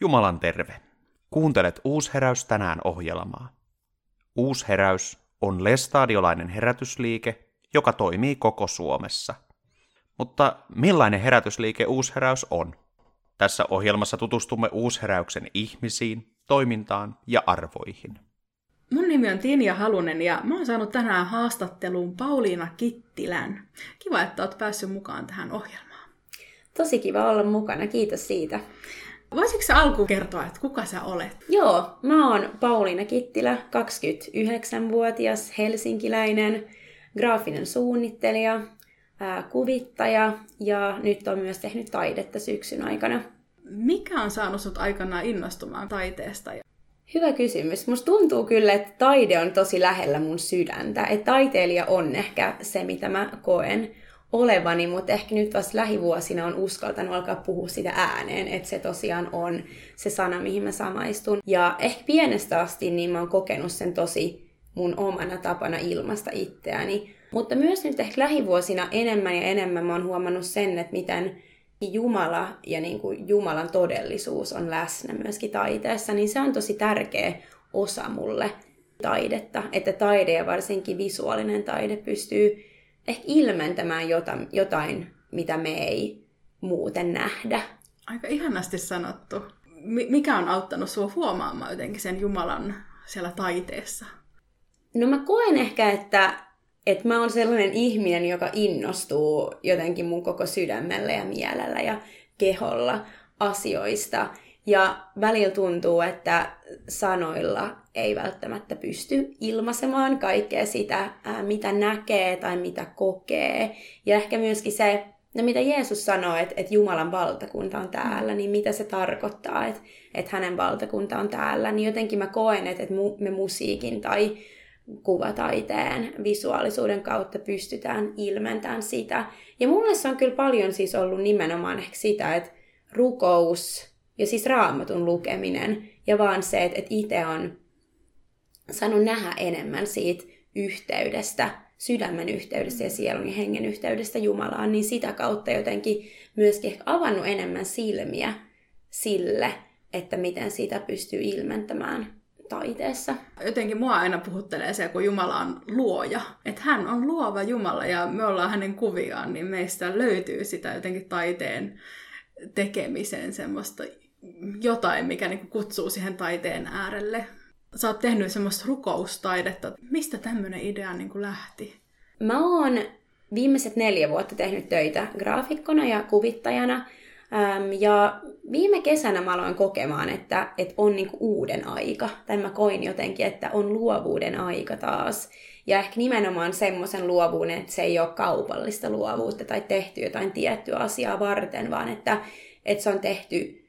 Jumalan terve! Kuuntelet Uusheräys tänään ohjelmaa. Uusheräys on lestadiolainen herätysliike, joka toimii koko Suomessa. Mutta millainen herätysliike Uusheräys on? Tässä ohjelmassa tutustumme Uusheräyksen ihmisiin, toimintaan ja arvoihin. Mun nimi on Tinja Halunen ja mä oon saanut tänään haastatteluun Pauliina Kittilän. Kiva, että oot päässyt mukaan tähän ohjelmaan. Tosi kiva olla mukana, kiitos siitä. Voisitko sä alkuun kertoa, että kuka sä olet? Joo, mä oon Pauliina Kittilä, 29-vuotias, helsinkiläinen, graafinen suunnittelija, kuvittaja ja nyt on myös tehnyt taidetta syksyn aikana. Mikä on saanut sut aikanaan innostumaan taiteesta? Hyvä kysymys. Musta tuntuu kyllä, että taide on tosi lähellä mun sydäntä. Et taiteilija on ehkä se, mitä mä koen olevani, mutta ehkä nyt vasta lähivuosina on uskaltanut alkaa puhua sitä ääneen, että se tosiaan on se sana, mihin mä samaistun. Ja ehkä pienestä asti niin mä oon kokenut sen tosi mun omana tapana ilmaista itseäni. Mutta myös nyt ehkä lähivuosina enemmän ja enemmän mä oon huomannut sen, että miten Jumala ja niin kuin Jumalan todellisuus on läsnä myöskin taiteessa, niin se on tosi tärkeä osa mulle taidetta. Että taide ja varsinkin visuaalinen taide pystyy ehkä ilmentämään jotain, mitä me ei muuten nähdä. Aika ihanasti sanottu. Mikä on auttanut sua huomaamaan jotenkin sen Jumalan siellä taiteessa? No mä koen ehkä, että mä oon sellainen ihminen, joka innostuu jotenkin mun koko sydämellä ja mielellä ja keholla asioista. Ja välillä tuntuu, että sanoilla ei välttämättä pysty ilmaisemaan kaikkea sitä, mitä näkee tai mitä kokee. Ja ehkä myöskin se, mitä Jeesus sanoo, että Jumalan valtakunta on täällä, niin mitä se tarkoittaa, että hänen valtakunta on täällä. Niin jotenkin mä koen, että me musiikin tai kuvataiteen, visuaalisuuden kautta pystytään ilmentämään sitä. Ja mulle se on kyllä paljon siis ollut nimenomaan ehkä sitä, että rukous ja siis Raamatun lukeminen ja vaan se, että itse on saanut nähdä enemmän siitä yhteydestä, sydämen yhteydestä ja sielun ja hengen yhteydestä Jumalaan, niin sitä kautta jotenkin myöskin ehkä avannut enemmän silmiä sille, että miten sitä pystyy ilmentämään taiteessa. Jotenkin mua aina puhuttelee se, kun Jumala on luoja. Että hän on luova Jumala ja me ollaan hänen kuviaan, niin meistä löytyy sitä jotenkin taiteen tekemiseen semmoista jotain, mikä niinku kutsuu siihen taiteen äärelle. Sä oot tehnyt semmoista rukoustaidetta. Mistä tämmöinen idea niinku lähti? Mä oon viimeiset 4 vuotta tehnyt töitä graafikkona ja kuvittajana. Ja viime kesänä mä aloin kokemaan, että on niinku uuden aika. Tai mä koin jotenkin, että on luovuuden aika taas. Ja ehkä nimenomaan semmoisen luovuuden, että se ei ole kaupallista luovuutta tai tehty jotain tiettyä asiaa varten, vaan että se on tehty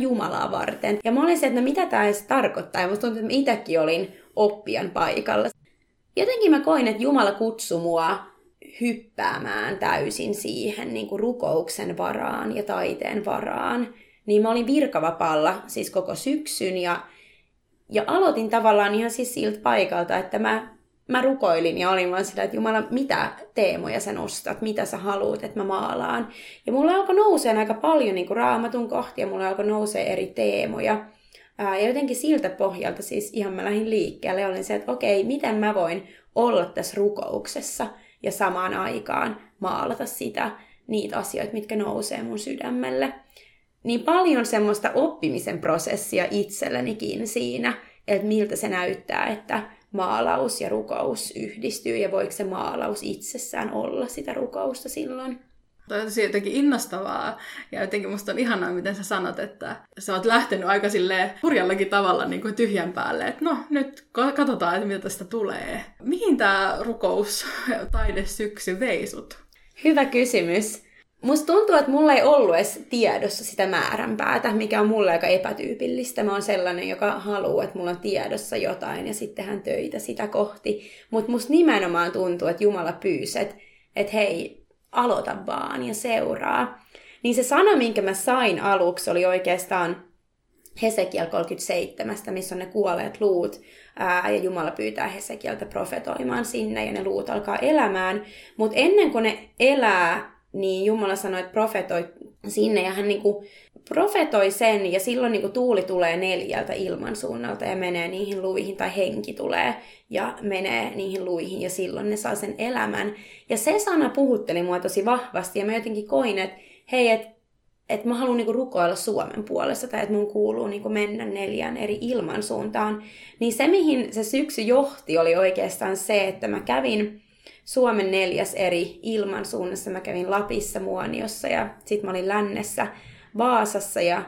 Jumalaa varten. Ja mä olin se, että mitä tämä edes tarkoittaa. Ja musta tuntuu, että mä itsekin olin oppijan paikalla. Jotenkin mä koin, että Jumala kutsui mua hyppäämään täysin siihen niin kuin rukouksen varaan ja taiteen varaan, niin mä olin virkavapaalla siis koko syksyn ja aloitin tavallaan ihan siis siltä paikalta, että mä rukoilin ja olin vaan sillä, että Jumala, mitä teemoja sä nostat, mitä sä haluut, että mä maalaan. Ja mulla alkoi nousee aika paljon niin kuin Raamatun kohtia, mulla alkoi nousee eri teemoja. Ja jotenkin siltä pohjalta siis ihan mä lähdin liikkeelle ja olin se, että okei, miten mä voin olla tässä rukouksessa ja samaan aikaan maalata niitä asioita, mitkä nousee mun sydämelle. Niin paljon semmoista oppimisen prosessia itsellenikin siinä, että miltä se näyttää, että maalaus ja rukous yhdistyy, ja voiko se maalaus itsessään olla sitä rukousta silloin. Toi on tosi jotenkin innostavaa, ja jotenkin musta on ihanaa, miten sä sanot, että sä oot lähtenyt aika silleen hurjallakin tavalla niin kuin tyhjän päälle, että no nyt katsotaan, että mitä tästä tulee. Mihin tää rukous ja taidesyksy vei sut? Hyvä kysymys. Musta tuntuu, että mulla ei ollut edes tiedossa sitä määränpäätä, mikä on mulle aika epätyypillistä. Mä oon sellainen, joka haluaa, että mulla on tiedossa jotain ja sitten tehdään töitä sitä kohti. Mutta musta nimenomaan tuntuu, että Jumala pyysi, että hei, aloita vaan ja seuraa. Niin se sana, minkä mä sain aluksi, oli oikeastaan Hesekiel 37, missä on ne kuolleet luut. Ja Jumala pyytää Hesekieltä profetoimaan sinne, ja ne luut alkaa elämään. Mutta ennen kuin ne elää, niin Jumala sanoi, että profetoi sinne, ja hän niinku profetoi sen, ja silloin niin kuin tuuli tulee 4 ilmansuunnalta ja menee niihin luihin, tai henki tulee ja menee niihin luihin, ja silloin ne saa sen elämän. Ja se sana puhutteli mua tosi vahvasti, ja mä jotenkin koin, että hei, että mä haluan niinku rukoilla Suomen puolesta, tai että mun kuuluu niinku mennä 4 eri ilmansuuntaan. Niin se, mihin se syksy johti, oli oikeastaan se, että mä kävin Suomen 4 eri ilmansuunnassa. Mä kävin Lapissa, Muoniossa, ja sit mä olin lännessä, Vaasassa, ja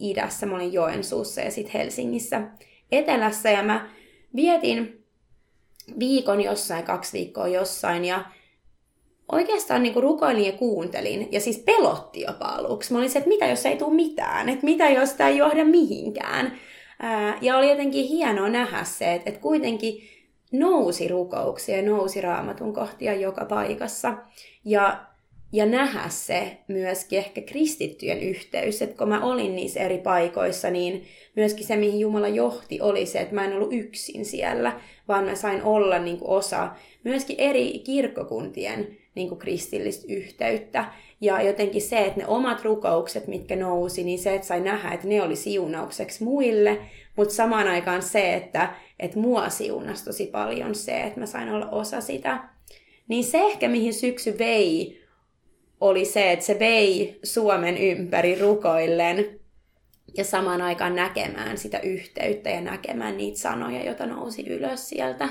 idässä. Mä olin Joensuussa ja sit Helsingissä etelässä. Ja mä vietin viikon jossain, 2 viikkoa jossain, ja oikeastaan niin kuin rukoilin ja kuuntelin, ja siis pelotti jopa aluksi. Mä olin se, että mitä jos ei tule mitään, että mitä jos tämä ei johda mihinkään. Ja oli jotenkin hienoa nähdä se, että kuitenkin nousi rukouksia, nousi Raamatun kohtia joka paikassa. Ja nähdä se myöskin ehkä kristittyjen yhteys, että kun mä olin niissä eri paikoissa, niin myöskin se, mihin Jumala johti, oli se, että mä en ollut yksin siellä, vaan mä sain olla niin kuin osa myöskin eri kirkkokuntien niin kuin kristillistä yhteyttä. Ja jotenkin se, että ne omat rukoukset, mitkä nousi, niin se, että sai nähdä, että ne oli siunaukseksi muille, mutta samaan aikaan se, että mua siunasi tosi paljon se, että mä sain olla osa sitä. Niin se ehkä, mihin syksy vei, oli se, että se vei Suomen ympäri rukoillen ja samaan aikaan näkemään sitä yhteyttä ja näkemään niitä sanoja, joita nousi ylös sieltä.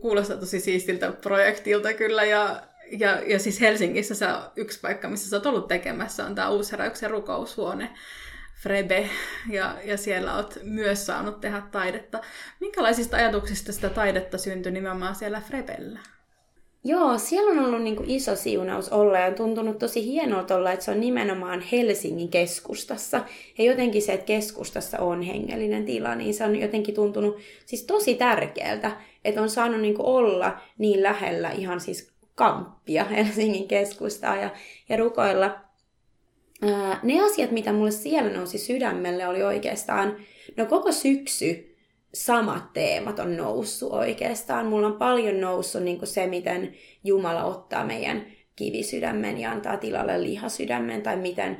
Kuulostaa tosi siistiltä projektilta kyllä, ja siis Helsingissä yksi paikka, missä sä oot ollut tekemässä, on tää Uusheräyksen rukoushuone, Frebe, ja siellä oot myös saanut tehdä taidetta. Minkälaisista ajatuksista sitä taidetta syntyi nimenomaan siellä Frebellä? Joo, siellä on ollut niin kuin iso siunaus olla ja on tuntunut tosi hienolta olla, että se on nimenomaan Helsingin keskustassa. Ja jotenkin se, että keskustassa on hengellinen tila, niin se on jotenkin tuntunut siis tosi tärkeältä, että on saanut niin kuin olla niin lähellä ihan siis kamppia Helsingin keskustaa ja rukoilla. Ne asiat, mitä mulle siellä nousi sydämelle, oli oikeastaan koko syksy. Samat teemat on noussut oikeastaan. Mulla on paljon noussut niin kuin se, miten Jumala ottaa meidän kivisydämen ja antaa tilalle lihasydämen, tai miten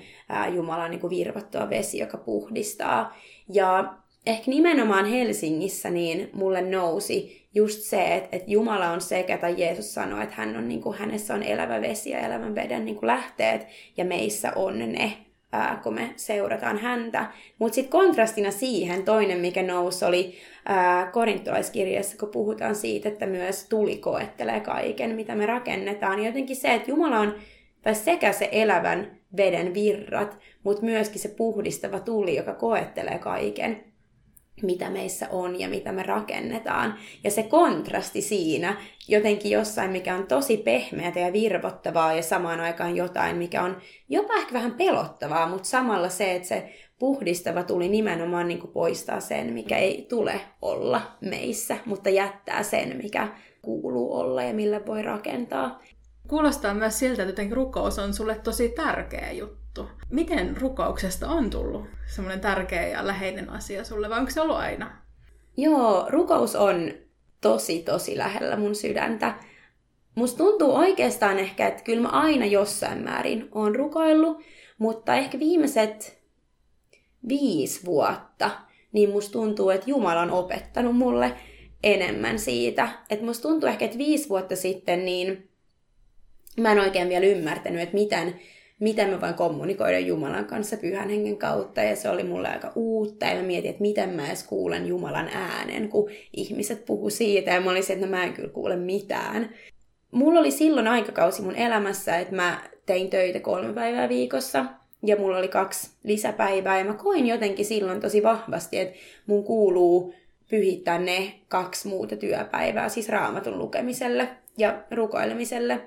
Jumala on niin kuin virvottava vesi, joka puhdistaa. Ja ehkä nimenomaan Helsingissä niin mulle nousi just se, että Jumala on sekä, tai Jeesus sanoi, että hän on, niin kuin, hänessä on elävä vesi ja elävän veden niin kuin lähteet, ja meissä on ne. Kun me seurataan häntä. Mutta sitten kontrastina siihen toinen, mikä nousi, oli Korintolaiskirjassa, kun puhutaan siitä, että myös tuli koettelee kaiken, mitä me rakennetaan. Jotenkin se, että Jumala on tai sekä se elävän veden virrat, mutta myöskin se puhdistava tuli, joka koettelee kaiken, mitä meissä on ja mitä me rakennetaan. Ja se kontrasti siinä jotenkin jossain, mikä on tosi pehmeätä ja virvottavaa ja samaan aikaan jotain, mikä on jopa ehkä vähän pelottavaa, mutta samalla se, että se puhdistava tuli nimenomaan niin kuin poistaa sen, mikä ei tule olla meissä, mutta jättää sen, mikä kuuluu olla ja millä voi rakentaa. Kuulostaa myös siltä, että rukous on sulle tosi tärkeä juttu. Miten rukouksesta on tullut semmoinen tärkeä ja läheinen asia sulle, vai onko se ollut aina? Joo, rukous on tosi lähellä mun sydäntä. Musta tuntuu oikeastaan ehkä, että kyllä mä aina jossain määrin oon rukoillut, mutta ehkä viimeiset 5 vuotta, niin musta tuntuu, että Jumala on opettanut mulle enemmän siitä. Että musta tuntuu ehkä, että 5 vuotta sitten niin mä en oikein vielä ymmärtänyt, että miten mä voin kommunikoida Jumalan kanssa Pyhän Hengen kautta, ja se oli mulle aika uutta, ja mä mietin, että miten mä edes kuulen Jumalan äänen, kun ihmiset puhuu siitä, ja mä olin se, että mä en kyllä kuule mitään. Mulla oli silloin aikakausi mun elämässä, että mä tein töitä 3 päivää viikossa, ja mulla oli 2 lisäpäivää, ja mä koin jotenkin silloin tosi vahvasti, että mun kuuluu pyhittää ne 2 muuta työpäivää, siis Raamatun lukemiselle ja rukoilemiselle.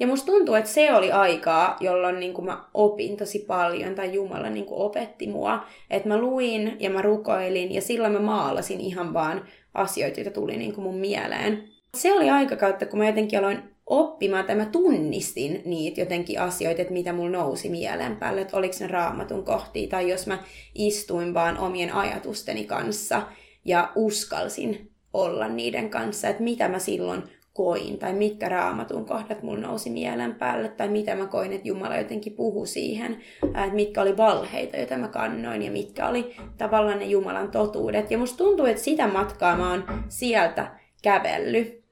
Ja musta tuntuu, että se oli aikaa, jolloin niin kuin mä opin tosi paljon, tai Jumala niin kuin opetti mua. Että mä luin ja mä rukoilin, ja silloin mä maalasin ihan vaan asioita, joita tuli niin kuin mun mieleen. Se oli aikakautta, kun mä jotenkin aloin oppimaan, tai mä tunnistin niitä jotenkin asioita, että mitä mulla nousi mieleen päälle, että oliko ne Raamatun kohtia, tai jos mä istuin vaan omien ajatusteni kanssa, ja uskalsin olla niiden kanssa, että mitä mä silloin koin, tai mitkä Raamatun kohdat mulla nousi mielen päälle, tai mitä mä koin, että Jumala jotenkin puhui siihen, että mitkä oli valheita, joita mä kannoin, ja mitkä oli tavallaan ne Jumalan totuudet. Ja musta tuntuu, että sitä matkaa mä oon sieltä kävellyt.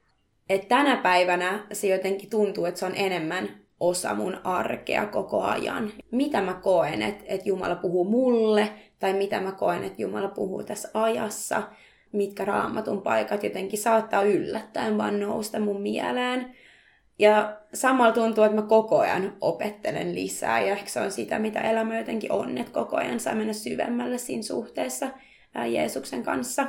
Että tänä päivänä se jotenkin tuntuu, että se on enemmän osa mun arkea koko ajan. Mitä mä koen, että Jumala puhuu mulle, tai mitä mä koen, että Jumala puhuu tässä ajassa, mitkä Raamatun paikat jotenkin saattaa yllättäen vaan nousta mun mieleen. Ja samalla tuntuu, että mä koko ajan opettelen lisää, ja ehkä se on sitä, mitä elämä jotenkin on, että koko ajan saa mennä syvemmälle siinä suhteessa Jeesuksen kanssa.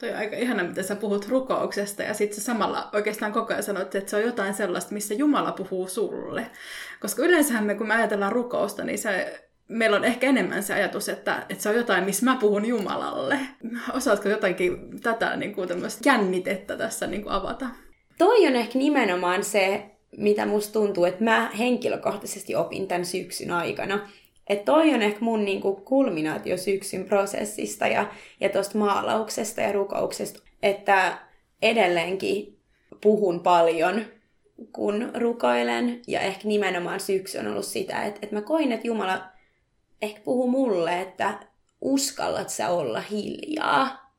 Toi on aika ihana, mitä sä puhut rukouksesta, ja sitten sä samalla oikeastaan koko ajan sanot, että se on jotain sellaista, missä Jumala puhuu sulle. Koska yleensähän me, kun me ajatellaan rukousta, niin se, meillä on ehkä enemmän se ajatus, että se on jotain, missä mä puhun Jumalalle. Osaatko jotakin tätä niin kuin tämmöistä jännitettä tässä niin kuin avata? Toi on ehkä nimenomaan se, mitä musta tuntuu, että mä henkilökohtaisesti opin tämän syksyn aikana. Että toi on ehkä mun niinku kulminaatio syksyn prosessista ja tosta maalauksesta ja rukouksesta. Että edelleenkin puhun paljon, kun rukoilen. Ja ehkä nimenomaan syksy on ollut sitä, että mä koin, että Jumala ehkä puhuu mulle, että uskallat sä olla hiljaa.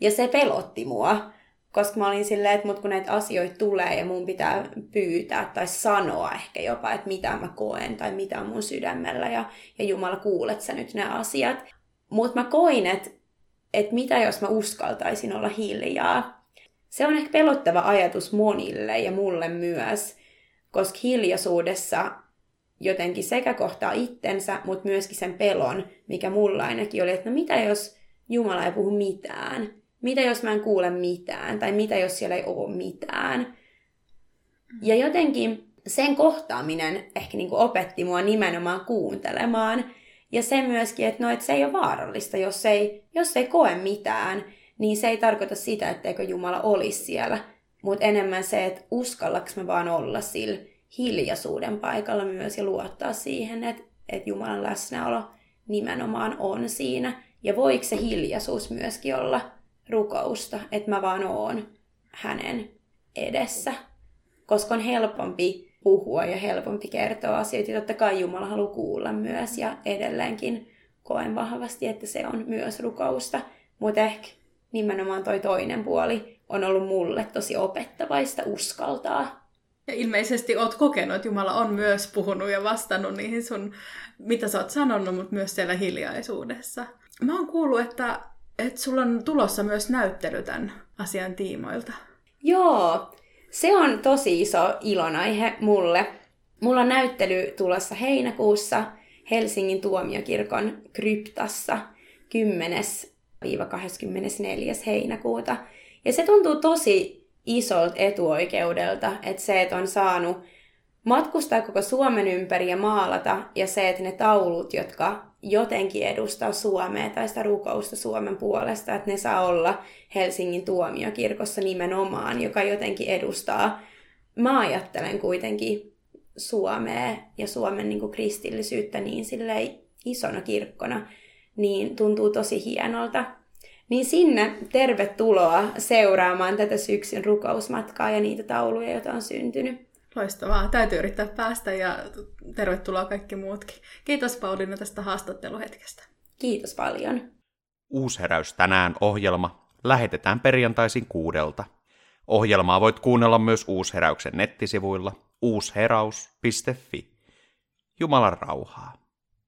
Ja se pelotti mua. Koska mä olin silleen, että kun näitä asioita tulee ja mun pitää pyytää tai sanoa ehkä jopa, että mitä mä koen tai mitä on mun sydämellä ja Jumala kuulet sä nyt nämä asiat. Mutta mä koin, että mitä jos mä uskaltaisin olla hiljaa. Se on ehkä pelottava ajatus monille ja mulle myös, koska hiljaisuudessa jotenkin sekä kohtaa itsensä, mutta myöskin sen pelon, mikä mulla ainakin oli, että no mitä jos Jumala ei puhu mitään. Mitä jos mä en kuule mitään? Tai mitä jos siellä ei ole mitään? Ja jotenkin sen kohtaaminen ehkä niin kuin opetti mua nimenomaan kuuntelemaan. Ja se myöskin, että, no, että se ei ole vaarallista. Jos ei koe mitään, niin se ei tarkoita sitä, etteikö Jumala olisi siellä. Mutta enemmän se, että uskallaks mä vaan olla sillä hiljaisuuden paikalla myös ja luottaa siihen, että Jumalan läsnäolo nimenomaan on siinä. Ja voiko se hiljaisuus myöskin olla rukousta, että mä vaan oon hänen edessä. Koska on helpompi puhua ja helpompi kertoa asioita. Totta kai Jumala haluaa kuulla myös ja edelleenkin koen vahvasti, että se on myös rukousta. Mutta ehkä nimenomaan toi toinen puoli on ollut mulle tosi opettavaista uskaltaa. Ja ilmeisesti oot kokenut, että Jumala on myös puhunut ja vastannut niihin sun, mitä sä oot sanonut, mutta myös siellä hiljaisuudessa. Mä oon kuullut, että sulla on tulossa myös näyttely tämän asian tiimoilta. Joo, se on tosi iso ilonaihe mulle. Mulla on näyttely tulossa heinäkuussa Helsingin tuomiokirkon kryptassa 10-24. heinäkuuta. Ja se tuntuu tosi isolta etuoikeudelta, että se, että on saanut matkustaa koko Suomen ympäri ja maalata, ja se, että ne taulut, jotka jotenkin edustaa Suomea tai sitä rukousta Suomen puolesta, että ne saa olla Helsingin tuomiokirkossa nimenomaan, joka jotenkin edustaa. Mä ajattelen kuitenkin Suomea ja Suomen niin kuin kristillisyyttä niin silleen isona kirkkona, niin tuntuu tosi hienolta. Niin sinne tervetuloa seuraamaan tätä syksyn rukousmatkaa ja niitä tauluja, joita on syntynyt. Loistavaa. Täytyy yrittää päästä ja tervetuloa kaikki muutkin. Kiitos Pauliina tästä haastatteluhetkestä. Kiitos paljon. Uusheräys tänään -ohjelma lähetetään perjantaisin 6:00. Ohjelmaa voit kuunnella myös Uusheräyksen nettisivuilla uusheraus.fi. Jumalan rauhaa.